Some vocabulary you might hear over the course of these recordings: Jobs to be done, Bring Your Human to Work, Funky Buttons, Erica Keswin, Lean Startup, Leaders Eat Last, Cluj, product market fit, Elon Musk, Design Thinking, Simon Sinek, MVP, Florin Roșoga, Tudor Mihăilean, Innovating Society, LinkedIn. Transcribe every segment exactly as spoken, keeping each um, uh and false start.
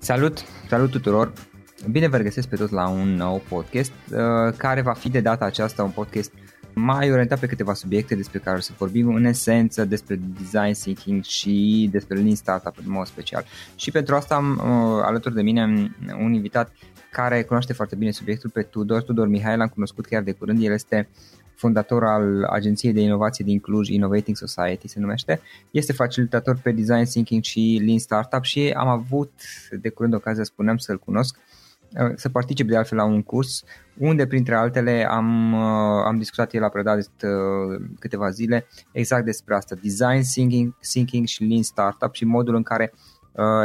Salut! Salut tuturor! Bine vă regăsesc pe toți la un nou podcast care va fi de data aceasta un podcast mai orientat pe câteva subiecte despre care o să vorbim, în esență despre design thinking și despre Lean Startup în mod special. Și pentru asta am alături de mine un invitat care cunoaște foarte bine subiectul, pe Tudor. Tudor Mihăilean, l-am cunoscut chiar de curând, el este fondator al agenției de inovație din Cluj, Innovating Society se numește, este facilitator pe Design Thinking și Lean Startup și am avut de curând ocazia, spuneam, să-l cunosc, să particip de altfel la un curs unde printre altele am, am discutat, el a predat câteva zile exact despre asta, Design Thinking, thinking și Lean Startup și modul în care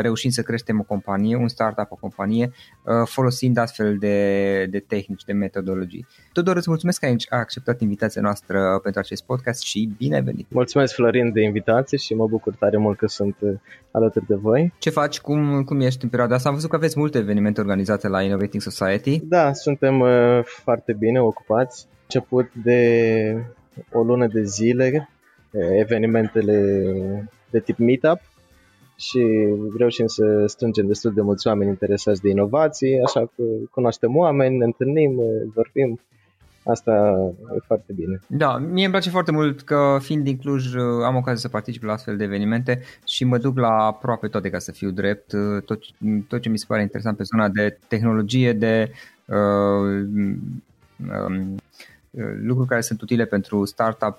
reușim să creștem o companie, un startup, o companie, folosind astfel de, de tehnici, de metodologii. Tudor, îți mulțumesc că ai acceptat invitația noastră pentru acest podcast și bine venit! Mulțumesc, Florin, de invitație și mă bucur tare mult că sunt alături de voi. Ce faci? Cum, cum ești în perioada asta? Am văzut că aveți multe evenimente organizate la Innovating Society. Da, suntem foarte bine ocupați. Început de o lună de zile evenimentele de tip meetup și reușim să strângem destul de mulți oameni interesați de inovații, așa că cunoaștem oameni, ne întâlnim, vorbim. Asta e foarte bine. Da, mie îmi place foarte mult că fiind din Cluj am ocazia să particip la astfel de evenimente și mă duc la aproape toate, ca să fiu drept, tot, tot ce mi se pare interesant pe zona de tehnologie, de uh, um, lucruri care sunt utile pentru startup,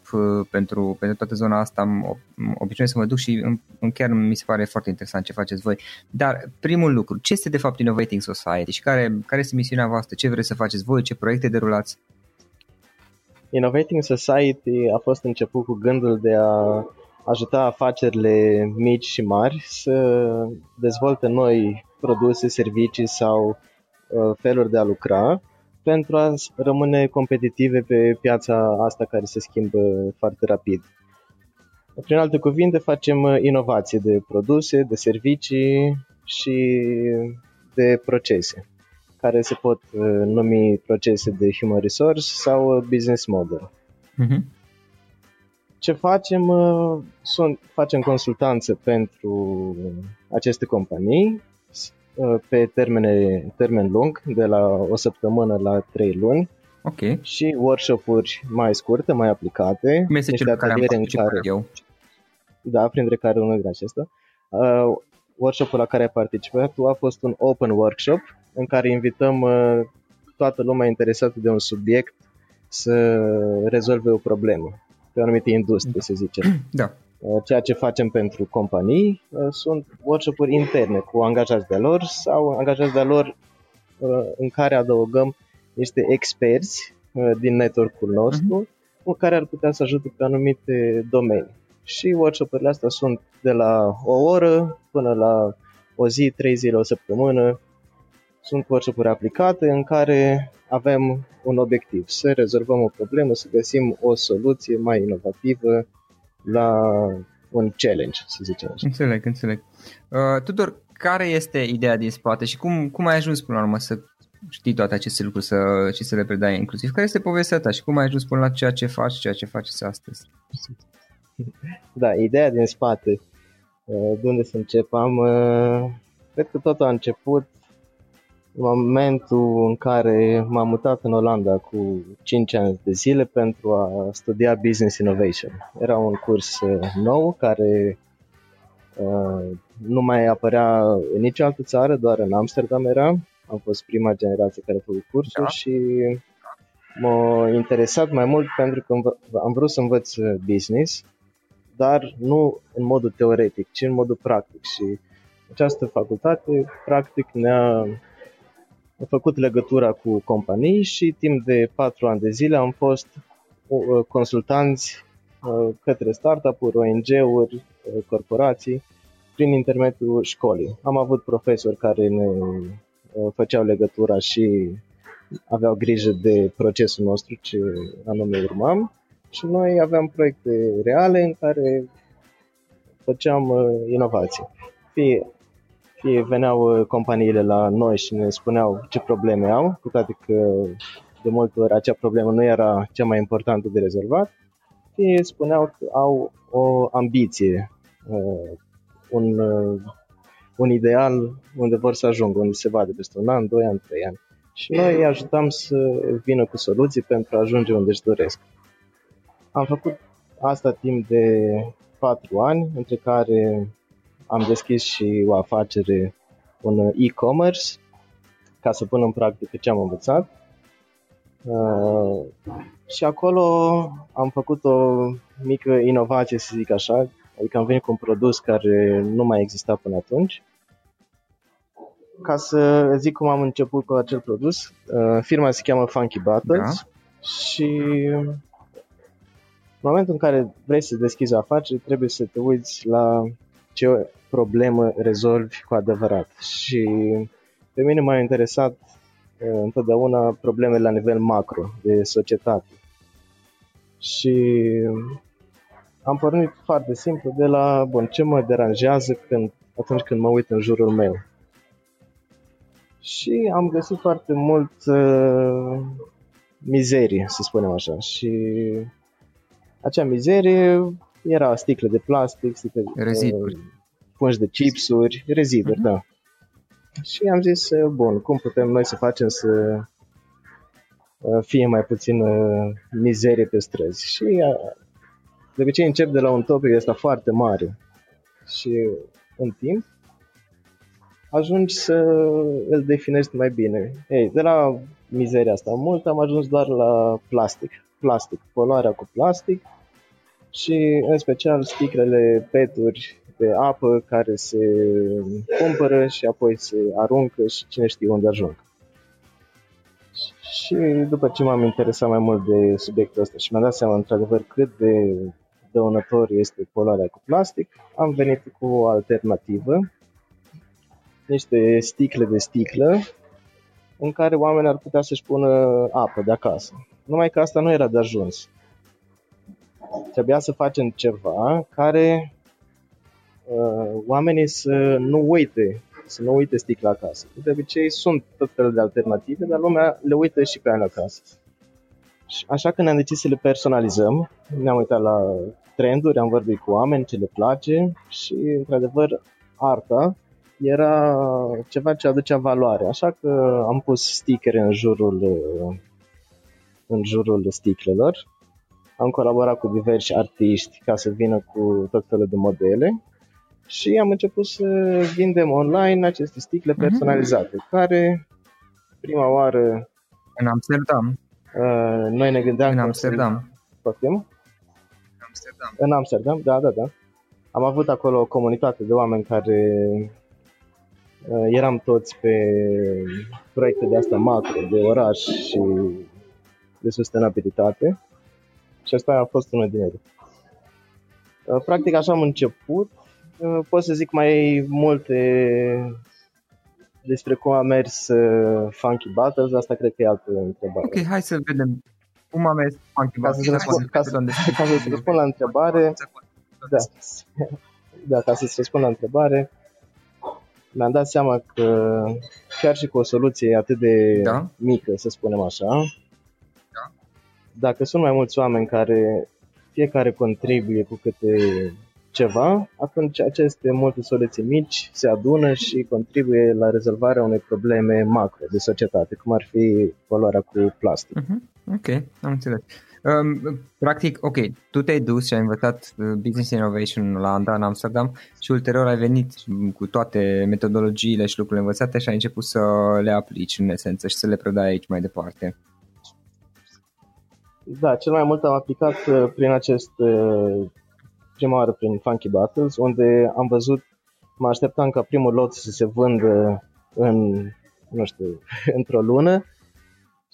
pentru, pentru toată zona asta am obișnuit să mă duc și chiar mi se pare foarte interesant ce faceți voi. Dar primul lucru, ce este de fapt Innovating Society și care, care este misiunea voastră? Ce vreți să faceți voi? Ce proiecte derulați? Innovating Society a fost început cu gândul de a ajuta afacerile mici și mari să dezvolte noi produse, servicii sau feluri de a lucra pentru a rămâne competitive pe piața asta care se schimbă foarte rapid. Prin alte cuvinte, facem inovații de produse, de servicii și de procese, care se pot numi procese de human resource sau business model. Uh-huh. Ce facem? Sunt, facem consultanță pentru aceste companii pe termene, termen lung, de la o săptămână la trei luni, okay, și workshop-uri mai scurte, mai aplicate. Cum este cel care am participat care, eu? Da, printre care unul din acesta. Uh, workshop-ul la care ai participat a fost un open workshop în care invităm uh, toată lumea interesată de un subiect să rezolve o problemă pe o anumită industrie, da, să zicem. Da. Uh, ceea ce facem pentru companii uh, sunt workshop-uri interne cu angajați de lor sau angajați de lor uh, în care adăugăm niște experți uh, din network-ul nostru, uh-huh, care ar putea să ajute pe anumite domenii. Și workshop-urile astea sunt de la o oră până la o zi, trei zile, o săptămână. Sunt workshop-uri aplicate în care avem un obiectiv, să rezolvăm o problemă, să găsim o soluție mai inovativă la un challenge, să zicem așa. Înțeleg, înțeleg. Uh, Tudor, care este ideea din spate și cum, cum ai ajuns până la urmă să știi toate aceste lucruri să, și să le predai inclusiv? Care este povestea ta și cum ai ajuns până la ceea ce faci și ceea ce faci astăzi? Da, ideea din spate, de unde să încep, am, cred că totul a început în momentul în care m-am mutat în Olanda cu cinci ani de zile pentru a studia Business Innovation. Era un curs nou care nu mai apărea în nicio altă țară, doar în Amsterdam era. Am fost prima generație care a făcut cursul, da, și m-a interesat mai mult pentru că am vrut să învăț business, dar nu în modul teoretic, ci în modul practic. Și această facultate practic ne-a am făcut legătura cu companii și timp de patru ani de zile am fost consultanți către startup-uri, O N G-uri, corporații, prin intermediul școlii. Am avut profesori care ne făceau legătura și aveau grijă de procesul nostru, ce anume urmam, și noi aveam proiecte reale în care făceam inovații. Fie Fie veneau companiile la noi și ne spuneau ce probleme au, cu toate că de multe ori acea problemă nu era cea mai importantă de rezolvat, fie spuneau că au o ambiție, un, un ideal unde vor să ajungă, unde se vadă peste un an, doi ani, trei ani. Și noi îi ajutam să vină cu soluții pentru a ajunge unde își doresc. Am făcut asta timp de patru ani, între care am deschis și o afacere, un e-commerce, ca să pun în practică ce am învățat. Uh, și acolo am făcut o mică inovație, să zic așa, adică am venit cu un produs care nu mai exista până atunci. Ca să zic cum am început cu acel produs, uh, firma se cheamă Funky Buttons, da, și în momentul în care vrei să deschizi o afacere, trebuie să te uiți la ce problemă rezolvi cu adevărat. Și pe mine m-a interesat întotdeauna problemele la nivel macro, de societate. Și am pornit foarte simplu de la, bun, ce mă deranjează când, atunci când mă uit în jurul meu. Și am găsit foarte mult uh, mizerie, să spunem așa. Și acea mizerie Era sticle de plastic, sticle de reziduri, pungi de chipsuri, reziduri, uh-huh. da. Și am zis, bun, cum putem noi să facem să fie mai puțin mizerie pe străzi? Și de obicei încep de la un topic ăsta foarte mare și în timp ajungi să îl definești mai bine. Ei, de la mizeria asta mult am ajuns doar la plastic, plastic, poluarea cu plastic și în special sticlele peturi de apă care se cumpără și apoi se aruncă și cine știe unde ajung. Și după ce m-am interesat mai mult de subiectul ăsta și mi-am dat seama într-adevăr cât de dăunător este poluarea cu plastic, am venit cu o alternativă, niște sticle de sticlă în care oamenii ar putea să-și pună apă de acasă. Numai că asta nu era de ajuns. Trebuia să facem ceva care uh, oamenii să nu uite, să nu uite sticla acasă. De obicei sunt tot felul de alternative, dar lumea le uită și pe aia acasă. Așa că ne-am decis să le personalizăm, ne-am uitat la trenduri, am vorbit cu oameni ce le place și, într-adevăr, arta era ceva ce aducea valoare. Așa că am pus stickere în jurul, în jurul sticlelor. Am colaborat cu diversi artiști ca să vină cu tot felul de modele și am început să vindem online aceste sticle personalizate, mm-hmm. care prima oară în Amsterdam. Uh, noi ne gândeam în Amsterdam. Poftim? În Amsterdam. În Amsterdam, da, da, da. Am avut acolo o comunitate de oameni care uh, eram toți pe proiecte de astea macro, de oraș și de sustenabilitate. Și asta a fost unul din ele. Practic așa am început. Pot să zic mai multe despre cum a mers Funky Buttons. Asta cred că e altă întrebare. Ok, hai să vedem cum a mers Funky Buttons. Ca să-ți răspund, ca să, ca să-ți răspund la întrebare. Da, da, ca să-ți răspund la întrebare, mi-am dat seama că chiar și cu o soluție atât de da? mică, să spunem așa, dacă sunt mai mulți oameni care fiecare contribuie cu câte ceva, atunci aceste multe soluții mici se adună și contribuie la rezolvarea unei probleme macro de societate, cum ar fi poluarea cu plastic. Uh-huh. Ok, am înțeles. Um, practic, ok, tu te-ai dus și ai învățat Business Innovation la Andra în Amsterdam și ulterior ai venit cu toate metodologiile și lucrurile învățate și ai început să le aplici în esență și să le predai aici mai departe. Da, cel mai mult am aplicat prin acest, prima oară prin Funky Buttons, unde am văzut, mă așteptam ca primul lot să se vândă în, nu știu, într-o lună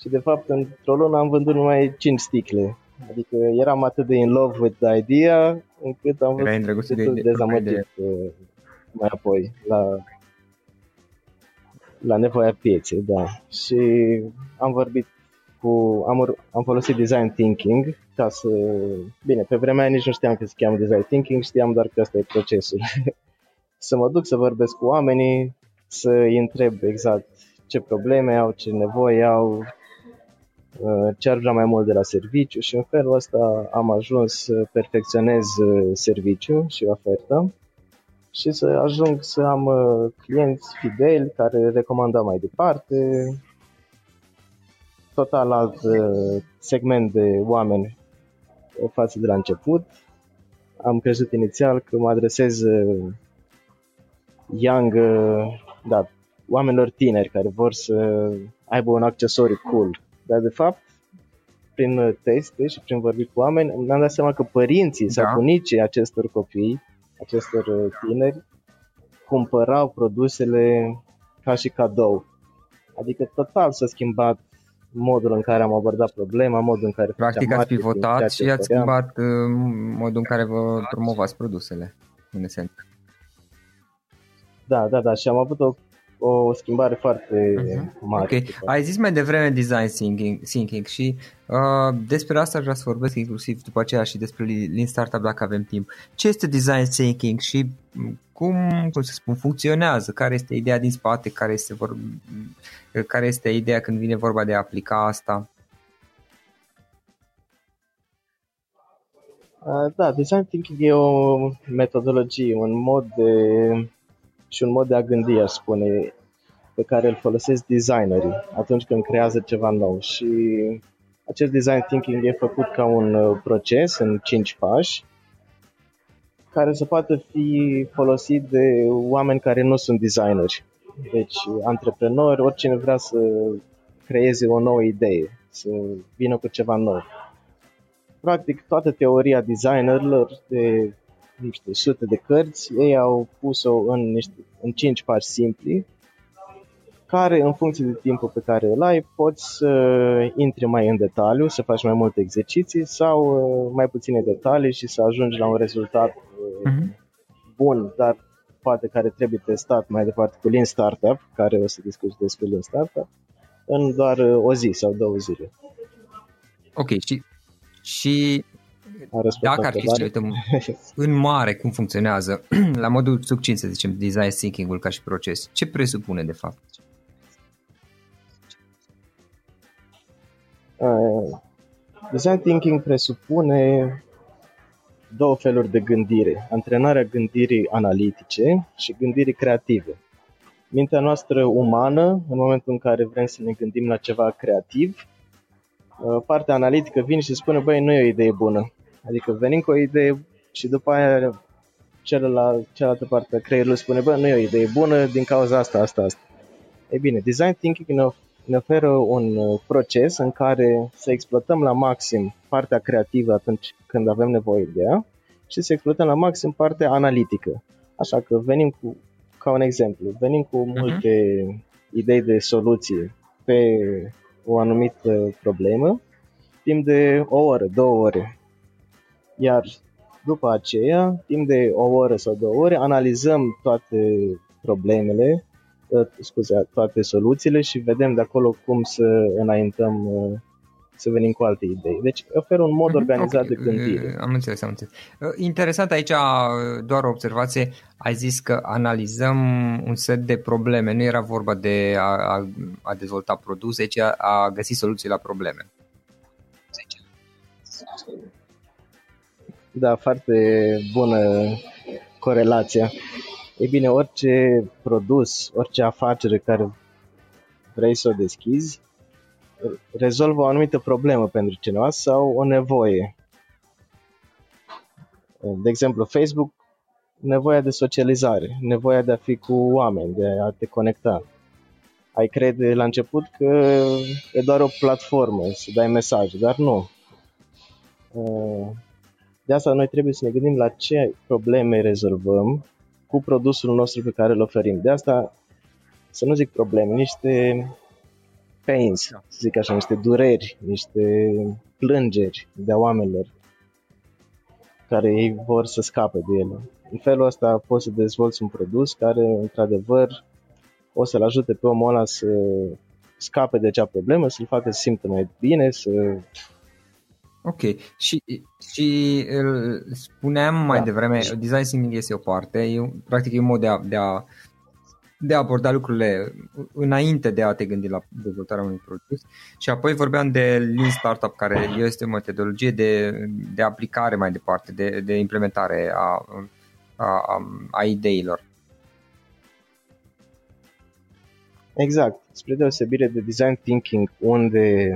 și de fapt într-o lună am vândut numai cinci sticle. Adică eram atât de in love with the idea, încât am văzut destul de dezamăgit de... mai apoi la... la nevoia pieței, da. Și am vorbit Cu, am, am folosit Design Thinking ca să... Bine, pe vremea aia nici nu știam că se cheamă Design Thinking, știam doar că asta e procesul. Să mă duc să vorbesc cu oamenii, să îi întreb exact ce probleme au, ce nevoie au, ce ar vrea mai mult de la serviciu și în felul ăsta am ajuns să perfecționez serviciu și oferta și să ajung să am clienți fideli care recomandă mai departe. Total alt segment de oameni față de la început. Am crezut inițial că mă adresez young, da, oamenilor tineri care vor să aibă un accesoriu cool. Dar de fapt, prin teste și prin vorbi cu oameni, mi-am dat seama că părinții sau da. bunicii acestor copii, acestor tineri, cumpărau produsele ca și cadou. Adică total s-a schimbat modul în care am abordat problema, modul în care practic ați pivotat și ați schimbat modul în care vă promovați produsele, în esență. Da, da, da, și am avut o, o schimbare foarte uh-huh. mare. Okay. Ai zis mai devreme design thinking, thinking și uh, despre asta aș vrea să vorbesc inclusiv după aceea și despre Lean Startup dacă avem timp. Ce este design thinking și cum, cum să spun, funcționează, care este ideea din spate, care este, vor... care este ideea când vine vorba de a aplica asta? Da, design thinking e o metodologie, un mod de, și un mod de a gândi, aș spune, pe care îl folosesc designerii atunci când creează ceva nou. Și acest design thinking e făcut ca un proces în cinci pași care să poată fi folosit de oameni care nu sunt designeri. Deci antreprenori, oricine vrea să creeze o nouă idee, să vină cu ceva nou. Practic toată teoria designerilor de nu știu, sute de cărți, ei au pus-o în, niște, în cinci pași simpli, care în funcție de timpul pe care îl ai, poți să intri mai în detaliu, să faci mai multe exerciții sau mai puține detalii și să ajungi la un rezultat mm-hmm. bun, dar poate care trebuie testat mai departe cu Lean Startup, care o să discuți despre Lean Startup, în doar o zi sau două zile. Ok, și... Și dacă ar fi să uităm în mare cum funcționează, la modul succint să zicem, design thinking-ul ca și proces, ce presupune de fapt? Uh, design thinking presupune două feluri de gândire. Antrenarea gândirii analitice și gândirii creative. Mintea noastră umană, în momentul în care vrem să ne gândim la ceva creativ, partea analitică vine și spune, băi, nu e o idee bună. Adică venim cu o idee și după aia celălalt, cealaltă parte a creierului spune, băi, nu e o idee bună din cauza asta, asta, asta. Ei bine, design thinking ne oferă un proces în care să exploatăm la maxim partea creativă atunci când avem nevoie de ea și să exploatăm la maxim partea analitică. Așa că venim cu, ca un exemplu, venim cu multe uh-huh. idei de soluție pe o anumită problemă, timp de o oră, două ore. Iar după aceea, timp de o oră sau două ore, analizăm toate problemele, scuze, toate soluțiile și vedem de acolo cum să înaintăm, să venim cu alte idei. Deci oferă un mod organizat okay. de gândire. Am înțeles, am înțeles. Interesant aici, doar o observație, ai zis că analizăm un set de probleme, nu era vorba de a, a dezvolta produse, ci a, a găsi soluții la probleme. Da, foarte bună corelația. Ei bine, orice produs, orice afacere care vrei să o deschizi, rezolvă o anumită problemă pentru cineva sau o nevoie. De exemplu, Facebook, nevoia de socializare, nevoia de a fi cu oameni, de a te conecta. Ai crede la început că e doar o platformă să dai mesaje, dar nu. De asta noi trebuie să ne gândim la ce probleme rezolvăm cu produsul nostru pe care îl oferim. De asta, să nu zic probleme, niște... pains, să zic așa, niște dureri, niște plângeri de oamenilor care ei vor să scape de ele. În felul ăsta poți să dezvolți un produs care, într-adevăr, o să-l ajute pe omul ăla să scape de acea problemă, să-l facă să simtă mai bine, să... Ok, și, și spuneam mai da. devreme, design thinking este o parte, e, practic e un mod de a... De a... de a aborda lucrurile înainte de a te gândi la dezvoltarea unui produs. Și apoi vorbeam de Lean Startup, care este o metodologie de, de aplicare mai departe, de, de implementare a, a, a ideilor. Exact, spre deosebire de design thinking, unde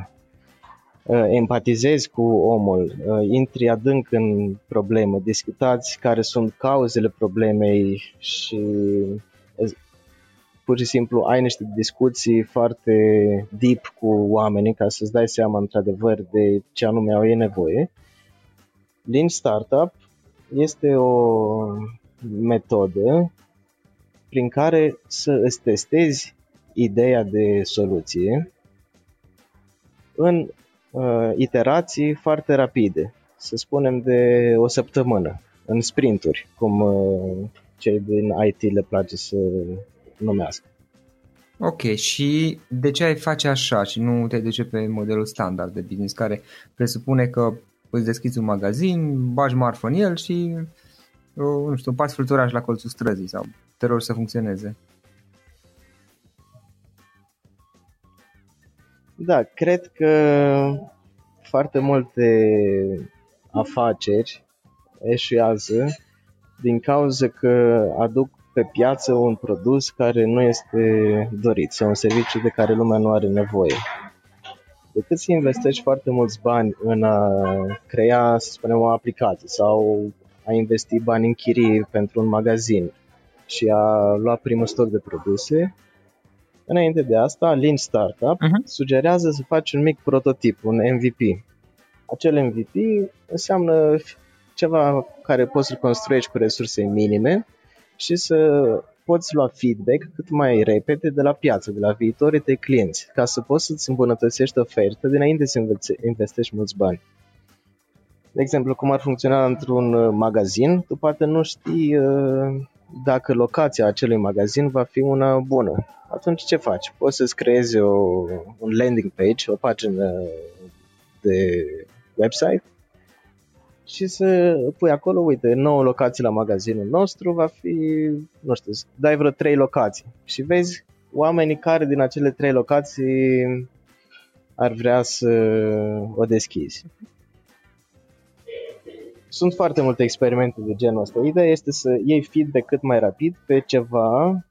uh, empatizezi cu omul, uh, intri adânc în problemă, discutați care sunt cauzele problemei și... pur și simplu ai niște discuții foarte deep cu oamenii ca să-ți dai seama într-adevăr de ce anume au ei nevoie. Lean Startup este o metodă prin care să îți testezi ideea de soluție în uh, iterații foarte rapide, să spunem de o săptămână, în sprinturi, cum uh, cei din I T le place să... numească. Ok, și de ce ai face așa și nu te duce pe modelul standard de business care presupune că îți deschizi un magazin, bagi marfă în el și nu știu, împarți fluturaș la colțul străzii sau te rogi să funcționeze? Da, cred că foarte multe afaceri eșuează din cauza că aduc pe piață un produs care nu este dorit sau un serviciu de care lumea nu are nevoie. Decât să investești foarte mulți bani în a crea, să spunem, o aplicație sau a investi bani în chirii pentru un magazin și a lua primul stoc de produse, înainte de asta, Lean Startup uh-huh. sugerează să faci un mic prototip, un M V P. Acel M V P înseamnă ceva care poți să construiești cu resurse minime și să poți lua feedback cât mai repede de la piață, de la viitorii tăi clienți, ca să poți să-ți îmbunătățești oferta dinainte să investești mulți bani. De exemplu, cum ar funcționa într-un magazin, tu poate nu știi dacă locația acelui magazin va fi una bună. Atunci ce faci? Poți să-ți creezi o, un landing page, o pagină de website și să pui acolo, uite, nouă locații la magazinul nostru va fi, nu știu, dai vreo trei locații și vezi oamenii care din acele trei locații ar vrea să o deschizi. Sunt foarte multe experimente de genul ăsta. Ideea este să iei feedback cât mai rapid pe ceva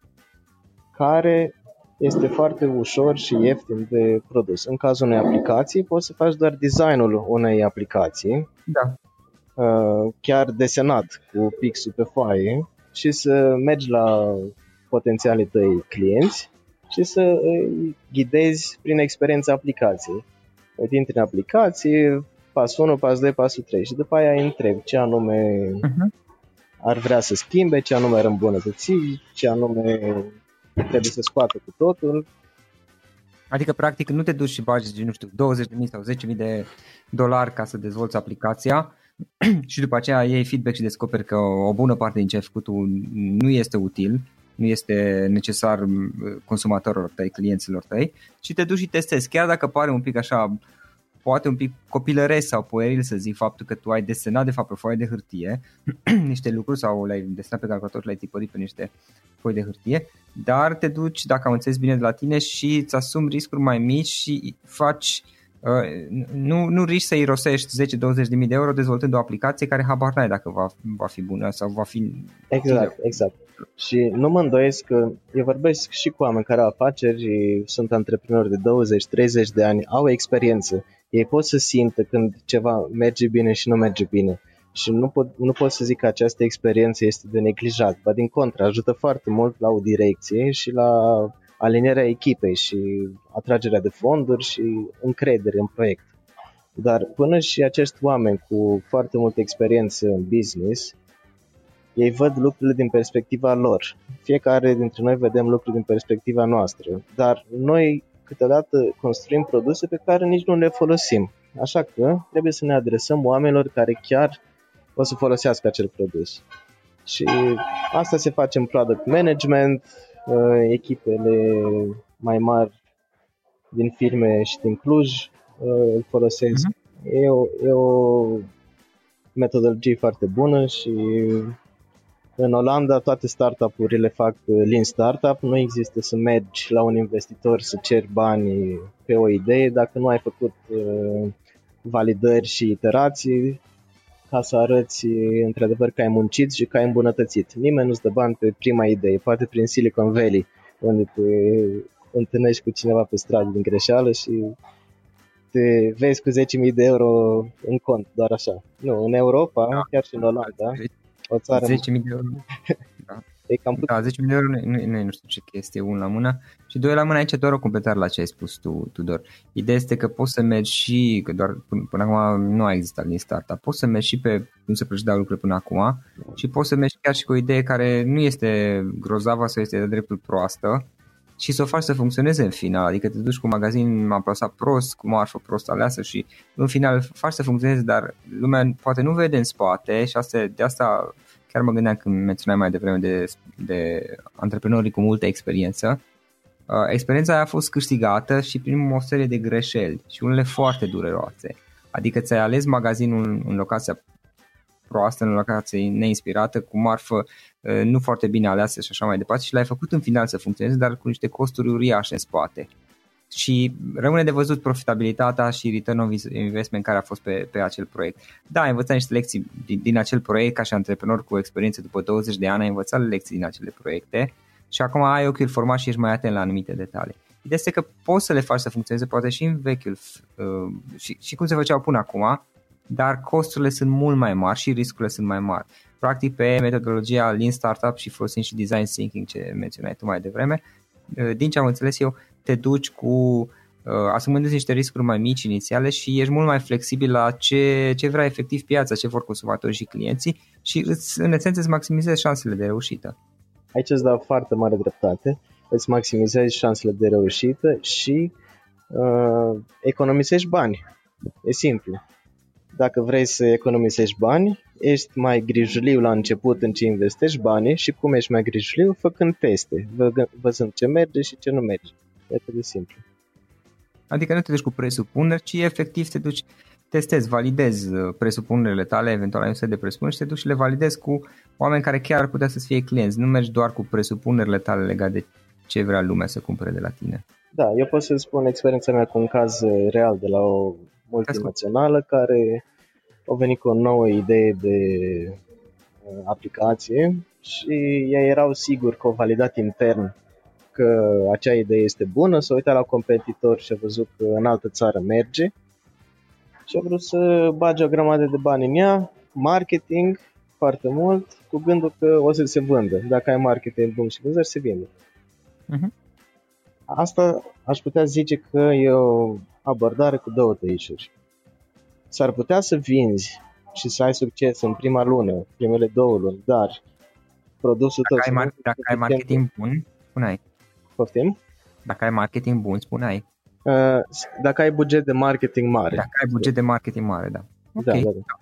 care este foarte ușor și ieftin de produs. În cazul unei aplicații poți să faci doar designul unei aplicații, da. Chiar desenat cu pixul pe foaie, și să mergi la potențialii tăi clienți și să îi ghidezi prin experiența aplicației. Dintr în aplicație, pasul unu, pasul doi, pasul trei, și după aia îi întrebi ce anume uh-huh. ar vrea să schimbe, ce anume ar îmbunătăți, ce anume trebuie să scoată cu totul. Adică, practic, nu te duci și bagi, nu știu, douăzeci de mii sau zece mii de dolari ca să dezvolți aplicația și după aceea iei feedback și descoperi că o bună parte din ce ai făcut nu este util, nu este necesar consumatorilor tăi, clienților tăi, și te duci și testezi, chiar dacă pare un pic așa, poate un pic copilăresc sau pueril, să zic, faptul că tu ai desenat de fapt pe foaie de hârtie niște lucruri sau le-ai desenat pe calculator, le-ai tipărit pe niște foi de hârtie, dar te duci, dacă am înțeles bine de la tine, și îți asumi riscuri mai mici și faci, uh, nu, nu riști să irosești zece douăzeci de mii de euro dezvoltând o aplicație care habar n-ai dacă va, va fi bună sau va fi... Exact, tine. Exact. Și nu mă îndoiesc că eu vorbesc și cu oameni care au afaceri, sunt antreprenori de douăzeci treizeci de ani, au experiență. Ei pot să simtă când ceva merge bine și nu merge bine. Și nu pot, nu pot să zic că această experiență este de neglijat, ba din contră, ajută foarte mult la o direcție și la alinierea echipei și atragerea de fonduri și încredere în proiect. Dar până și acești oameni cu foarte multă experiență în business, ei văd lucrurile din perspectiva lor. Fiecare dintre noi vedem lucruri din perspectiva noastră, dar noi câteodată construim produse pe care nici nu le folosim. Așa că trebuie să ne adresăm oamenilor care chiar o să folosească acel produs. Și asta se face în product management, echipele mai mari din firme și din Cluj îl folosesc. Uh-huh. E, o, e o metodologie foarte bună și în Olanda toate startup-urile fac Lean Startup. Nu există să mergi la un investitor să ceri bani pe o idee dacă nu ai făcut validări și iterații, ca să arăți într-adevăr că ai muncit și că ai îmbunătățit. Nimeni nu-ți dă bani pe prima idee, poate prin Silicon Valley, unde te întâlnești cu cineva pe stradă din greșeală și te vezi cu zece mii de euro în cont, doar așa. Nu, în Europa, da. Chiar și în Olanda, o țară... zece mii de euro, da. E cam put... da, zece mii de euro nu, nu, nu știu ce chestie, un la mână și doi la mână. Aici doar o completare la ce ai spus tu, Tudor. Ideea este că poți să mergi și, că doar până, până acum nu a existat Lean Startup, poți să mergi și pe cum se prăjdeau lucrurile până acum și poți să mergi chiar și cu o idee care nu este grozavă sau este de dreptul proastă și să o faci să funcționeze în final. Adică te duci cu un magazin, m-am plasat prost, cu marfă prost aleasă și în final faci să funcționeze, dar lumea poate nu vede în spate și asta, de asta... Chiar mă gândeam când menționai mai devreme de, de antreprenorii cu multă experiență. Experiența aia a fost câștigată și prin o serie de greșeli și unele foarte dureroase. Adică ți-ai ales magazinul în locația proastă, în locație neinspirată, cu marfă nu foarte bine aleasă și așa mai departe, și l-ai făcut în final să funcționeze, dar cu niște costuri uriașe în spate. Și rămâne de văzut profitabilitatea și return on investment care a fost pe, pe acel proiect. Da, ai învățat niște lecții din, din acel proiect, ca și antreprenor cu experiență după douăzeci de ani, ai învățat lecții din acele proiecte și acum ai ochiul format și ești mai atent la anumite detalii. Ideea este că poți să le faci să funcționeze poate și în vechiul uh, și, și cum se făceau până acum, dar costurile sunt mult mai mari și riscurile sunt mai mari. Practic pe metodologia Lean Startup și folosind și Design Thinking ce menționai tu mai devreme, uh, din ce am înțeles eu, te duci cu uh, asumându-ți niște riscuri mai mici inițiale și ești mult mai flexibil la ce, ce vrea efectiv piața, ce vor consumatorii și clienții și îți, în esență îți maximizezi șansele de reușită. Aici îți dau foarte mare dreptate, îți maximizezi șansele de reușită și uh, economisești bani. E simplu. Dacă vrei să economisești bani, ești mai grijuliu la început în ce investești banii și cum ești mai grijuliu făcând teste, vă, văzând ce merge și ce nu merge. E atât de simplu. Adică nu te duci cu presupuneri, ci efectiv te duci, testezi, validezi presupunerile tale, eventual ai un set de presupuneri și te duci și le validezi cu oameni care chiar ar putea să fie clienți. Nu mergi doar cu presupunerile tale legate de ce vrea lumea să cumpere de la tine. Da, eu pot să spun experiența mea cu un caz real de la o multinațională care a venit cu o nouă idee de aplicație și ei erau siguri că au validat intern că acea idee este bună, s-a uitat la competitor și a văzut că în altă țară merge și a vrut să bage o grămadă de bani în ea, marketing foarte mult, cu gândul că o să se vândă. Dacă ai marketing bun și vânzări, se vinde. Uh-huh. Asta aș putea zice că e o abordare cu două tăișuri. S-ar putea să vinzi și să ai succes în prima lună, primele două luni, dar produsul tău... Dacă, ai, mar- dacă ai marketing bun, spuneai. Poftim? Dacă ai marketing bun, spuneai. Uh, dacă ai buget de marketing mare. Dacă ai buget de marketing mare, da. Okay. Da, da, da.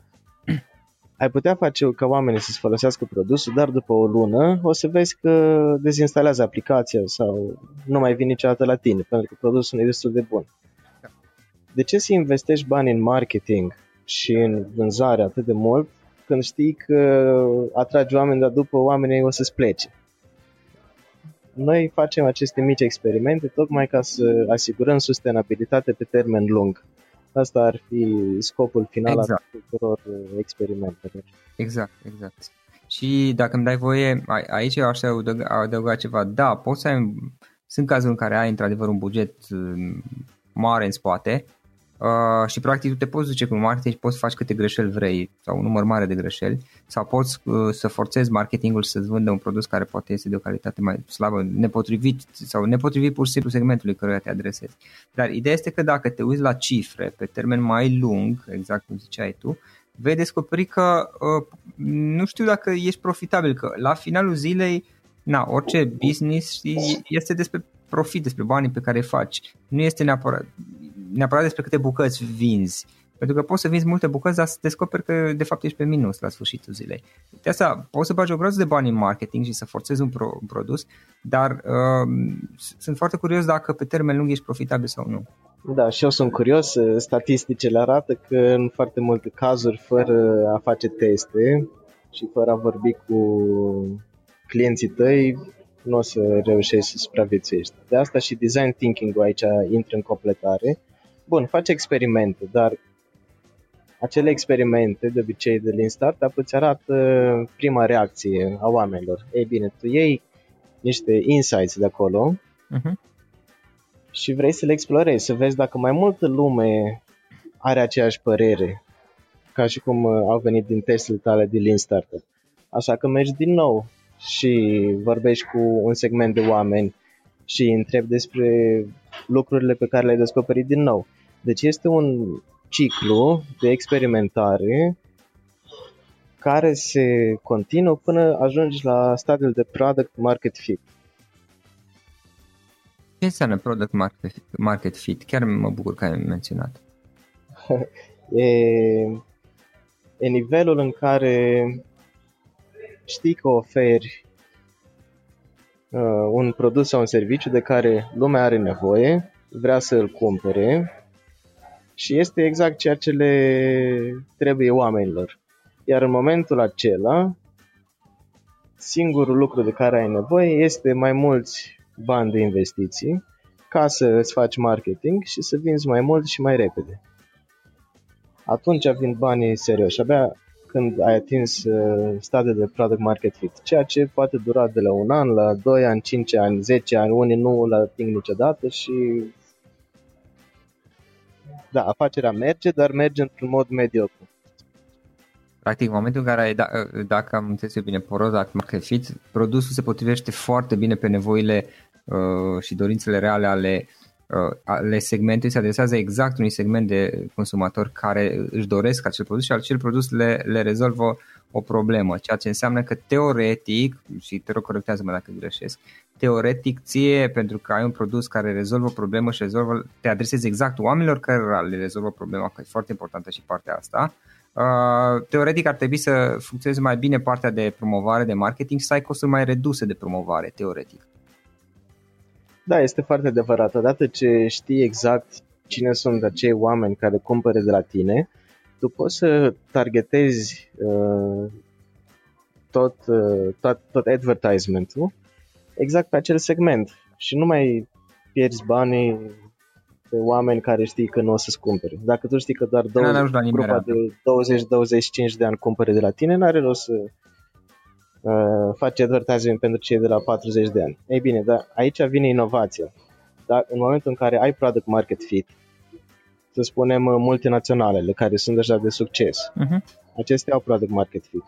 Ai putea face ca oamenii să-ți folosească produsul, dar după o lună o să vezi că dezinstalează aplicația sau nu mai vine niciodată la tine, pentru că produsul nu e destul de bun. De ce să investești bani în marketing și în vânzare atât de mult când știi că atragi oameni, dar după oamenii o să-ți plece? Noi facem aceste mici experimente tocmai ca să asigurăm sustenabilitate pe termen lung. Asta ar fi scopul final exact. Al tuturor experimentelor. Exact, exact. Și dacă îmi dai voie, aici eu aș adăuga ceva. Da, poți să ai, sunt cazuri în care ai într-adevăr un buget mare în spate uh, și practic tu te poți duce cu marketing și poți să faci câte greșeli vrei sau un număr mare de greșeli sau poți uh, să forțezi marketingul să-ți vândă un produs care poate este de o calitate mai slabă, nepotrivit sau nepotrivit pur și simplu segmentului căruia te adresezi. Dar ideea este că dacă te uiți la cifre pe termen mai lung, exact cum ziceai tu, vei descoperi că uh, nu știu dacă ești profitabil, că la finalul zilei, na, orice business știi, este despre profit, despre banii pe care îi faci. Nu este neapărat, neapărat despre câte bucăți vinzi, pentru că poți să vinzi multe bucăți, dar să descoperi că de fapt ești pe minus la sfârșitul zilei. De asta poți să bagi o groază de bani în marketing și să forțezi un, pro- un produs, dar uh, sunt foarte curios dacă pe termen lung ești profitabil sau nu. Da, și eu sunt curios. Statisticile arată că în foarte multe cazuri, fără a face teste și fără a vorbi cu clienții tăi, nu o să reușești să supraviețuiești. De asta și design thinking-ul aici intră în completare. Bun, faci experimente, dar acele experimente de obicei de Lean Startup îți arată prima reacție a oamenilor. Ei bine, tu iei niște insights de acolo uh-huh. și vrei să le explorezi, să vezi dacă mai multă lume are aceeași părere, ca și cum au venit din testele tale de Lean Startup. Așa că mergi din nou și vorbești cu un segment de oameni și îi întrebi despre lucrurile pe care le-ai descoperit din nou. Deci este un ciclu de experimentare care se continuă până ajungi la stadiul de product market fit. Ce înseamnă product market fit? Chiar mă bucur că ai menționat. e, e nivelul în care știi că oferi uh, un produs sau un serviciu de care lumea are nevoie, vrea să îl cumpere și este exact ceea ce le trebuie oamenilor. Iar în momentul acela, singurul lucru de care ai nevoie este mai mulți bani de investiții ca să îți faci marketing și să vinzi mai mult și mai repede. Atunci vin banii serioși, abia când ai atins stadiul de product market fit, ceea ce poate dura de la un an, la doi ani, cinci ani, zece ani, unii nu îl ating niciodată și... Da, afacerea merge, dar merge într-un mod mediocru. Practic, în momentul în care ai, dacă am înțeles eu bine, product market fit, produsul se potrivește foarte bine pe nevoile uh, și dorințele reale ale, uh, ale segmentului, se adresează exact unui segment de consumatori care își doresc acel produs și acel produs le, le rezolvă o problemă, ceea ce înseamnă că teoretic, și te rog corectează-mă dacă greșesc, teoretic ție, pentru că ai un produs care rezolvă o problemă și rezolvă, te adresezi exact oamenilor care le rezolvă problema, că e foarte importantă și partea asta. Teoretic ar trebui să funcționeze mai bine partea de promovare, de marketing și să ai costuri mai reduse de promovare, teoretic. Da, este foarte adevărat. Odată ce știi exact cine sunt acei oameni care cumpără de la tine, tu poți să targetezi uh, tot, uh, tot, tot advertisement-ul exact pe acel segment și nu mai pierzi banii pe oameni care știi că nu o să-ți cumpere. Dacă tu știi că doar douăzeci, grupa de douăzeci douăzeci și cinci de ani cumpără de la tine, n-are rost să uh, faci advertisement pentru cei de la patruzeci de ani. Ei bine, dar aici vine inovația. Dar în momentul în care ai product market fit, să spunem multinaționalele care sunt deja de succes, uh-huh. acestea au product market fit.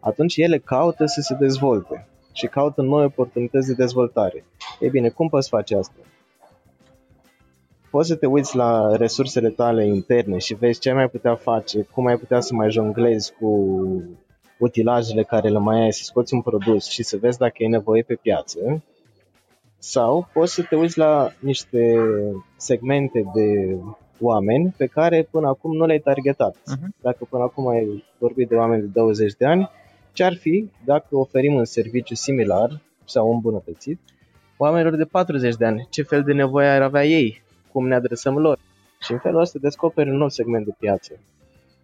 Atunci ele caută să se dezvolte și caută noi oportunități de dezvoltare. Ei bine, cum poți face asta? Poți să te uiți la resursele tale interne și vezi ce mai putea face, cum ai putea să mai jonglezi cu utilajele care le mai ai, să scoți un produs și să vezi dacă e nevoie pe piață. Sau poți să te uiți la niște segmente de oameni pe care până acum nu le-ai targetat. Uh-huh. Dacă până acum ai vorbit de oameni de douăzeci de ani, ce-ar fi dacă oferim un serviciu similar sau îmbunătățit oamenilor de patruzeci de ani? Ce fel de nevoie ar avea ei? Cum ne adresăm lor? Și în felul ăsta descoperi un nou segment de piață.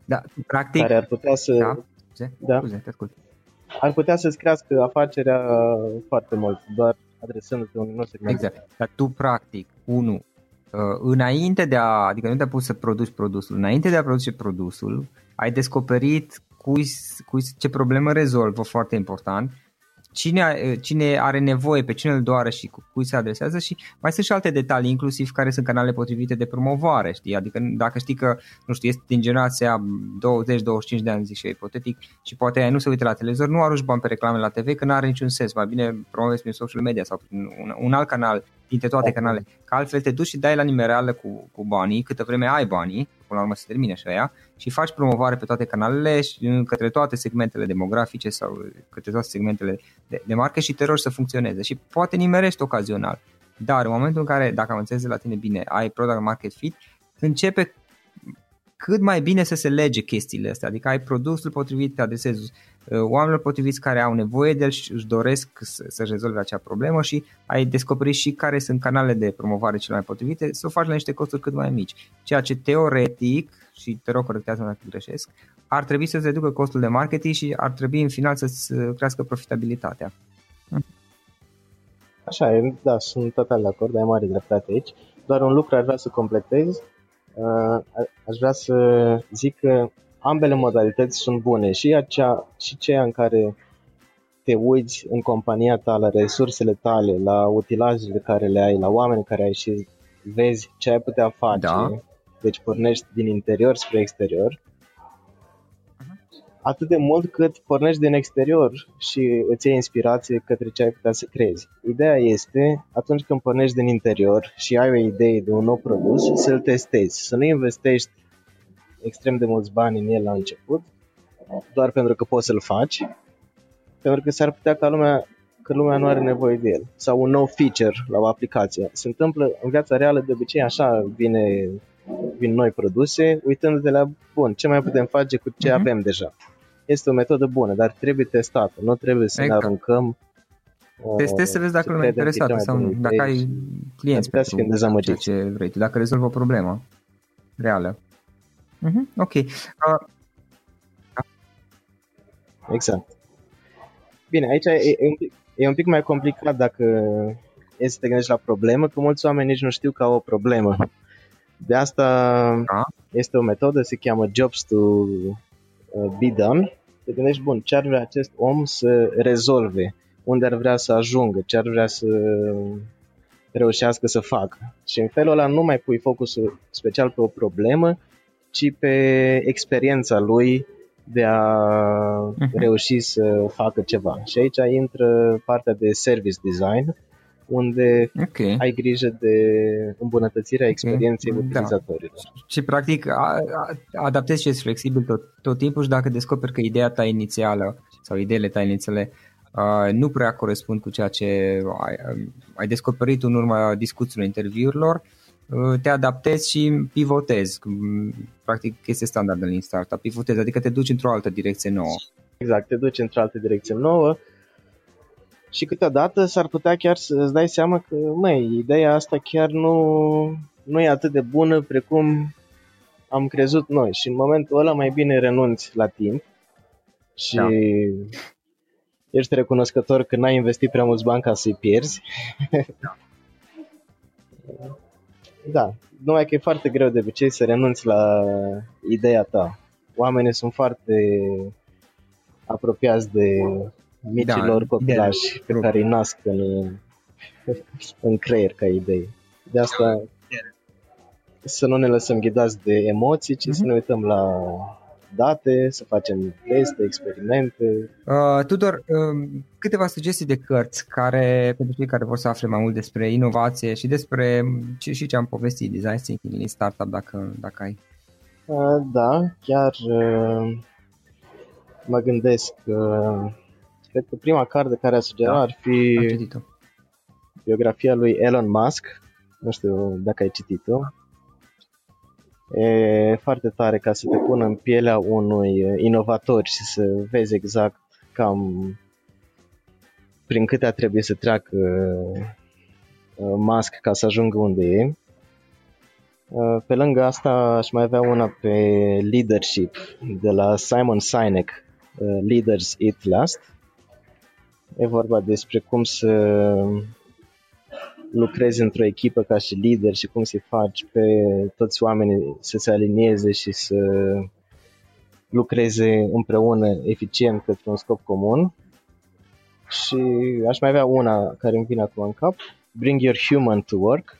Da, practic, care ar putea să... Da, ce? Da, Uze, te ascult. Ar putea să-ți crească afacerea foarte mult, doar adresându-te unui nou segment. Exact. Dar tu, practic, unu, înainte de a... Adică nu te-ai pus să produci produsul. Înainte de a produce produsul, ai descoperit cui, cui, ce problemă rezolvă, foarte important, Cine, cine are nevoie, pe cine îl doare și cu cui se adresează, și mai sunt și alte detalii, inclusiv care sunt canalele potrivite de promovare, știi? Adică dacă știi că, nu știu, este din generația douăzeci douăzeci și cinci de ani, zic și eu, ipotetic, și poate aia nu se uită la televizor, nu arunci bani pe reclame la te ve, că nu are niciun sens, mai bine promovezi prin social media sau prin un, un alt canal, dintre toate canalele, că altfel te duci și dai la nimereală cu, cu banii, câtă vreme ai banii, până la urmă se termine și aia, și faci promovare pe toate canalele și către toate segmentele demografice sau către toate segmentele de, de market și te rogi să funcționeze și poate nimerești ocazional, dar în momentul în care, dacă am înțeles de la tine bine, ai product market fit, începe cât mai bine să se lege chestiile astea, adică ai produsul potrivit, te adresezi oamenilor potriviți care au nevoie de el și își doresc să-și rezolve acea problemă și ai descoperit și care sunt canalele de promovare cele mai potrivite, să o faci la niște costuri cât mai mici, ceea ce teoretic, și te rog corectează-mă dacă greșesc, ar trebui să-ți reducă costul de marketing și ar trebui în final să-ți crească profitabilitatea. Așa e, da, sunt total de acord, ai mare dreptate aici, doar un lucru ar vrea să completez. Uh, aș vrea să zic că ambele modalități sunt bune, și acea, și cea în care te uiți în compania ta, la resursele tale, la utilajele care le ai, la oameni care ai și vezi ce ai putea face, da. Deci pornești din interior spre exterior, atât de mult cât pornești din exterior și îți iei inspirație către ce ai putea să creezi. Ideea este, atunci când pornești din interior și ai o idee de un nou produs, să-l testezi, să nu investești extrem de mulți bani în el la început, doar pentru că poți să-l faci, pentru că s-ar putea ca lumea, că lumea nu are nevoie de el. Sau un nou feature la o aplicație. Se întâmplă în viața reală, de obicei așa vine, vin noi produse, uitându-te la, bun, ce mai putem face cu ce mm-hmm. avem deja. Este o metodă bună, dar trebuie testată, nu trebuie să exact. ne aruncăm. Testezi să vezi dacă lumea e interesată sau nu, dacă ai clienți pentru ce vrei, dacă rezolvă o problemă reală. Mm-hmm. Ok. Uh, exact. Bine, aici e, e, un pic, e un pic mai complicat dacă e să te gândești la problemă, că mulți oameni nici nu știu că au o problemă. De asta A? este o metodă, se cheamă Jobs to be done. Te gândești, bun, ce ar vrea acest om să rezolve, unde ar vrea să ajungă, ce ar vrea să reușească să facă. Și în felul ăla nu mai pui focusul special pe o problemă, ci pe experiența lui de a reuși să facă ceva. Și aici intră partea de service design, unde okay. ai grijă de îmbunătățirea experienței da. utilizatorilor. Și practic a, a, adaptezi și ești flexibil tot, tot timpul, și dacă descoperi că ideea ta inițială sau ideile ta inițiale uh, nu prea corespund cu ceea ce ai, ai descoperit în urma discuțiilor, interviurilor, uh, te adaptezi și pivotezi. Practic este standard în Lean Startup, pivotezi, adică te duci într-o altă direcție nouă. Exact, te duci într-o altă direcție nouă. Și câteodată s-ar putea chiar să-ți dai seama că, măi, ideea asta chiar nu, nu e atât de bună precum am crezut noi. Și în momentul ăla mai bine renunți la timp și da. ești recunoscător că n-ai investit prea mulți bani ca să-i pierzi. Da. Da, numai că e foarte greu de obicei să renunți la ideea ta. Oamenii sunt foarte apropiați de... micilor da, copilași pe care îi nasc în, în creier ca idei. De asta să nu ne lăsăm ghidați de emoții, ci mm-hmm. să ne uităm la date, să facem teste, experimente. uh, Tudor, uh, câteva sugestii de cărți care, pentru cei care vor să afle mai mult despre inovație și despre ce, și ce am povestit, Design Thinking, Lean Startup, dacă, dacă ai. uh, Da, chiar uh, mă gândesc uh, cred că prima carte care a sugerat da, ar fi biografia lui Elon Musk. Nu știu dacă ai citit-o. E foarte tare ca să te pună în pielea unui inovator și să vezi exact cam prin câte a trebuit să treacă Musk ca să ajungă unde e. Pe lângă asta aș mai avea una pe leadership de la Simon Sinek, Leaders Eat Last. E vorba despre cum să lucrezi într-o echipă ca și lider și cum să-i faci pe toți oamenii să se alinieze și să lucreze împreună eficient către un scop comun. Și aș mai avea una care îmi vine acum în cap, Bring Your Human to Work,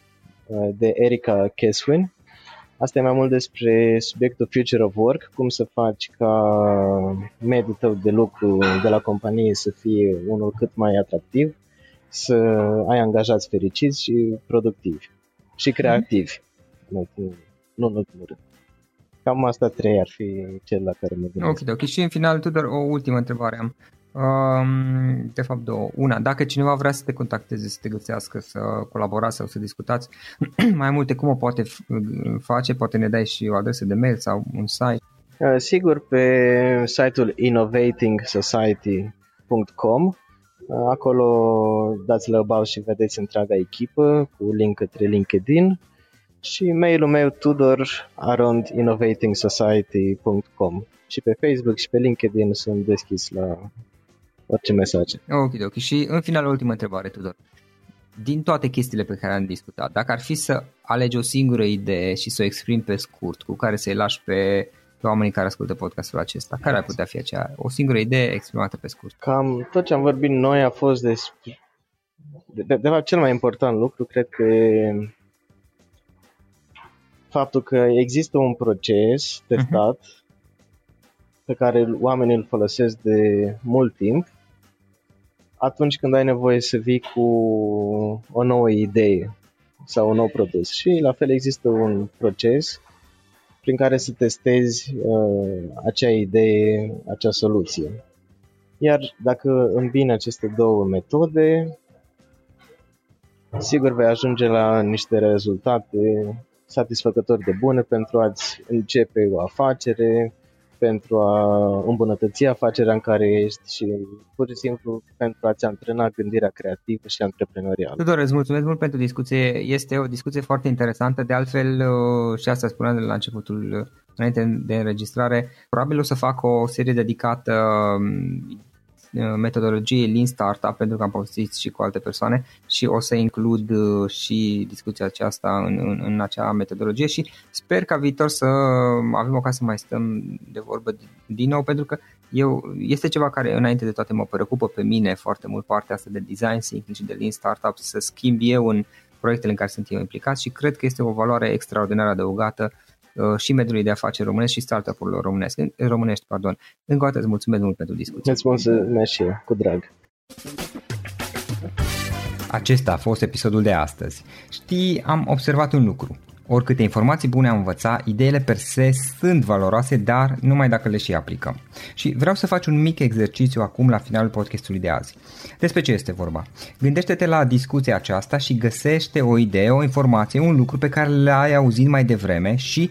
de Erica Keswin. Asta e mai mult despre subiectul Future of Work, cum să faci ca mediul tău de lucru de la companie să fie unul cât mai atractiv, să ai angajați fericiți și productivi și creativi. Nu, nu, nu, nu. Cam asta trei ar fi cel la care mă gândesc. Ok, ok. Și în final, Tudor, o ultimă întrebare am. Um, de fapt două. Una, dacă cineva vrea să te contacteze, să te găsească, să colaborați sau să discutați mai multe, cum o poate face? Poate ne dai și o adresă de mail sau un site? Sigur, pe site-ul innovating society dot com. Acolo dați la about și vedeți întreaga echipă cu link către LinkedIn. Și mailul meu, tudor at innovating society dot com. Și pe Facebook și pe LinkedIn sunt deschis la orice mesaje. Ok, ok. Și în final, ultima întrebare, Tudor. Din toate chestiile pe care am discutat, dacă ar fi să alegi o singură idee și să o exprimi pe scurt, cu care să-i lași pe, pe oamenii care ascultă podcastul acesta, care ar putea fi aceea? O singură idee exprimată pe scurt. Cam tot ce am vorbit noi a fost despre... De, de, de fapt, cel mai important lucru, cred că e faptul că există un proces testat uh-huh. pe care oamenii îl folosesc de mult timp atunci când ai nevoie să vii cu o nouă idee sau un nou produs. Și la fel există un proces prin care să testezi uh, acea idee, acea soluție. Iar dacă îmbini aceste două metode, sigur vei ajunge la niște rezultate satisfăcători de bune pentru a-ți începe o afacere, pentru a îmbunătăți afacerea în care ești și pur și simplu pentru a-ți antrena gândirea creativă și antreprenorială. Tudor, îți mulțumesc mult pentru discuție. Este o discuție foarte interesantă. De altfel, și asta spuneam de la începutul, înainte de înregistrare, probabil o să fac o serie dedicată metodologie Lean Startup, pentru că am povestit și cu alte persoane și o să includ și discuția aceasta în, în, în acea metodologie și sper ca viitor să avem ocazia să mai stăm de vorbă din nou, pentru că eu, este ceva care înainte de toate mă preocupă pe mine foarte mult, partea asta de design thinking și de Lean Startup, să schimb eu în proiectele în care sunt eu implicat și cred că este o valoare extraordinară adăugată și mediului de afaceri românesc și startup-urilor românești, românești pardon. Încă o dată îți mulțumesc mult pentru discuție. Îți mulțumesc și eu, cu drag. Acesta a fost episodul de astăzi. Știi, am observat un lucru. Oricâte informații bune am învățat, ideile per se sunt valoroase, dar numai dacă le și aplicăm. Și vreau să faci un mic exercițiu acum la finalul podcastului de azi. Despre ce este vorba? Gândește-te la discuția aceasta și găsește o idee, o informație, un lucru pe care l-ai auzit mai devreme și,